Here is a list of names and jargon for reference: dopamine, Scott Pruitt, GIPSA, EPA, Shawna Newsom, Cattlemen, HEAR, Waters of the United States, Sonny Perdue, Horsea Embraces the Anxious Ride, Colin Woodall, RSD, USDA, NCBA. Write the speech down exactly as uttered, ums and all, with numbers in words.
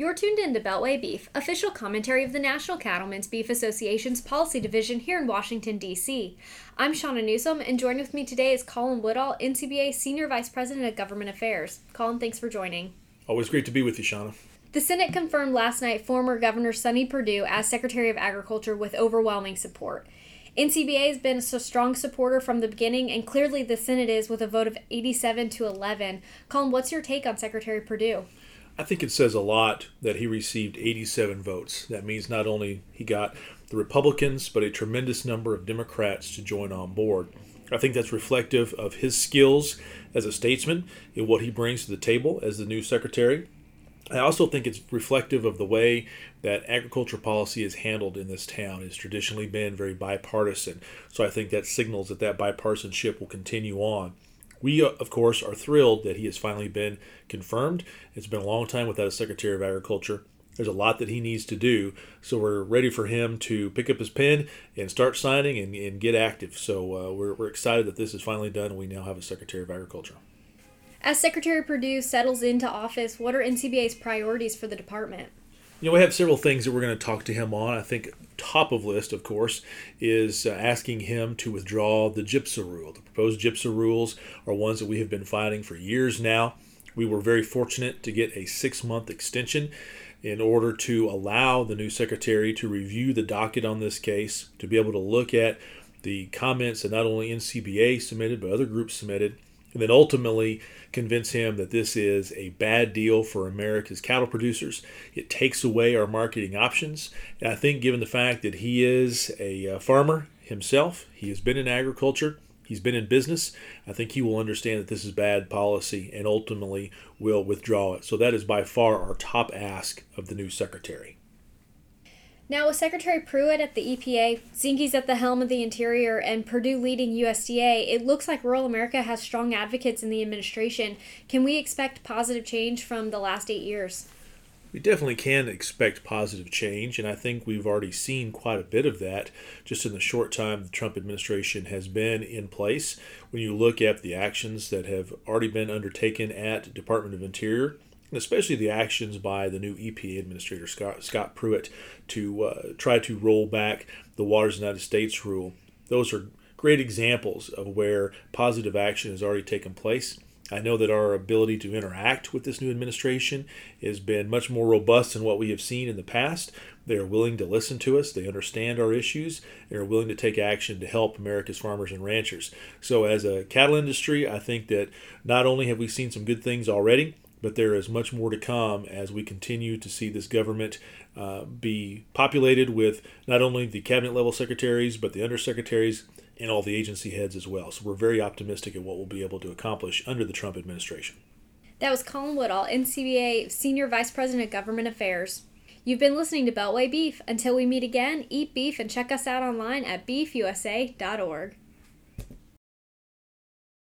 You're tuned in to Beltway Beef, official commentary of the National Cattlemen's Beef Association's Policy Division here in Washington, D C. I'm Shawna Newsom, and joined with me today is Colin Woodall, N C B A Senior Vice President of Government Affairs. Colin, thanks for joining. Always great to be with you, Shawna. The Senate confirmed last night former Governor Sonny Perdue as Secretary of Agriculture with overwhelming support. N C B A has been a strong supporter from the beginning, and clearly the Senate is with a vote of eighty-seven to eleven. Colin, what's your take on Secretary Perdue? I think it says a lot that he received eighty-seven votes. That means not only he got the Republicans, but a tremendous number of Democrats to join on board. I think that's reflective of his skills as a statesman and what he brings to the table as the new secretary. I also think it's reflective of the way that agriculture policy is handled in this town. It's traditionally been very bipartisan. So I think that signals that that bipartisanship will continue on. We, of course, are thrilled that he has finally been confirmed. It's been a long time without a Secretary of Agriculture. There's a lot that he needs to do, so we're ready for him to pick up his pen and start signing and, and get active. So uh, we're, we're excited that this is finally done and we now have a Secretary of Agriculture. As Secretary Perdue settles into office, what are N C B A's priorities for the department? You know, we have several things that we're going to talk to him on. I think top of list, of course, is uh, asking him to withdraw the GIPSA rule. The proposed GIPSA rules are ones that we have been fighting for years now. We were very fortunate to get a six-month extension in order to allow the new secretary to review the docket on this case, to be able to look at the comments that not only N C B A submitted, but other groups submitted, and then ultimately convince him that this is a bad deal for America's cattle producers. It takes away our marketing options. And I think given the fact that he is a farmer himself, he has been in agriculture, he's been in business, I think he will understand that this is bad policy and ultimately will withdraw it. So that is by far our top ask of the new secretary. Now, with Secretary Pruitt at the E P A, Zinke's at the helm of the Interior, and Perdue leading U S D A, it looks like rural America has strong advocates in the administration. Can we expect positive change from the last eight years? We definitely can expect positive change, and I think we've already seen quite a bit of that just in the short time the Trump administration has been in place. When you look at the actions that have already been undertaken at the Department of Interior, and especially the actions by the new E P A Administrator Scott, Scott Pruitt to uh, try to roll back the Waters of the United States rule. Those are great examples of where positive action has already taken place. I know that our ability to interact with this new administration has been much more robust than what we have seen in the past. They are willing to listen to us, they understand our issues, and are willing to take action to help America's farmers and ranchers. So as a cattle industry, I think that not only have we seen some good things already, but there is much more to come as we continue to see this government uh, be populated with not only the cabinet level secretaries, but the undersecretaries and all the agency heads as well. So we're very optimistic at what we'll be able to accomplish under the Trump administration. That was Colin Woodall, N C B A Senior Vice President of Government Affairs. You've been listening to Beltway Beef. Until we meet again, eat beef and check us out online at beef u s a dot org.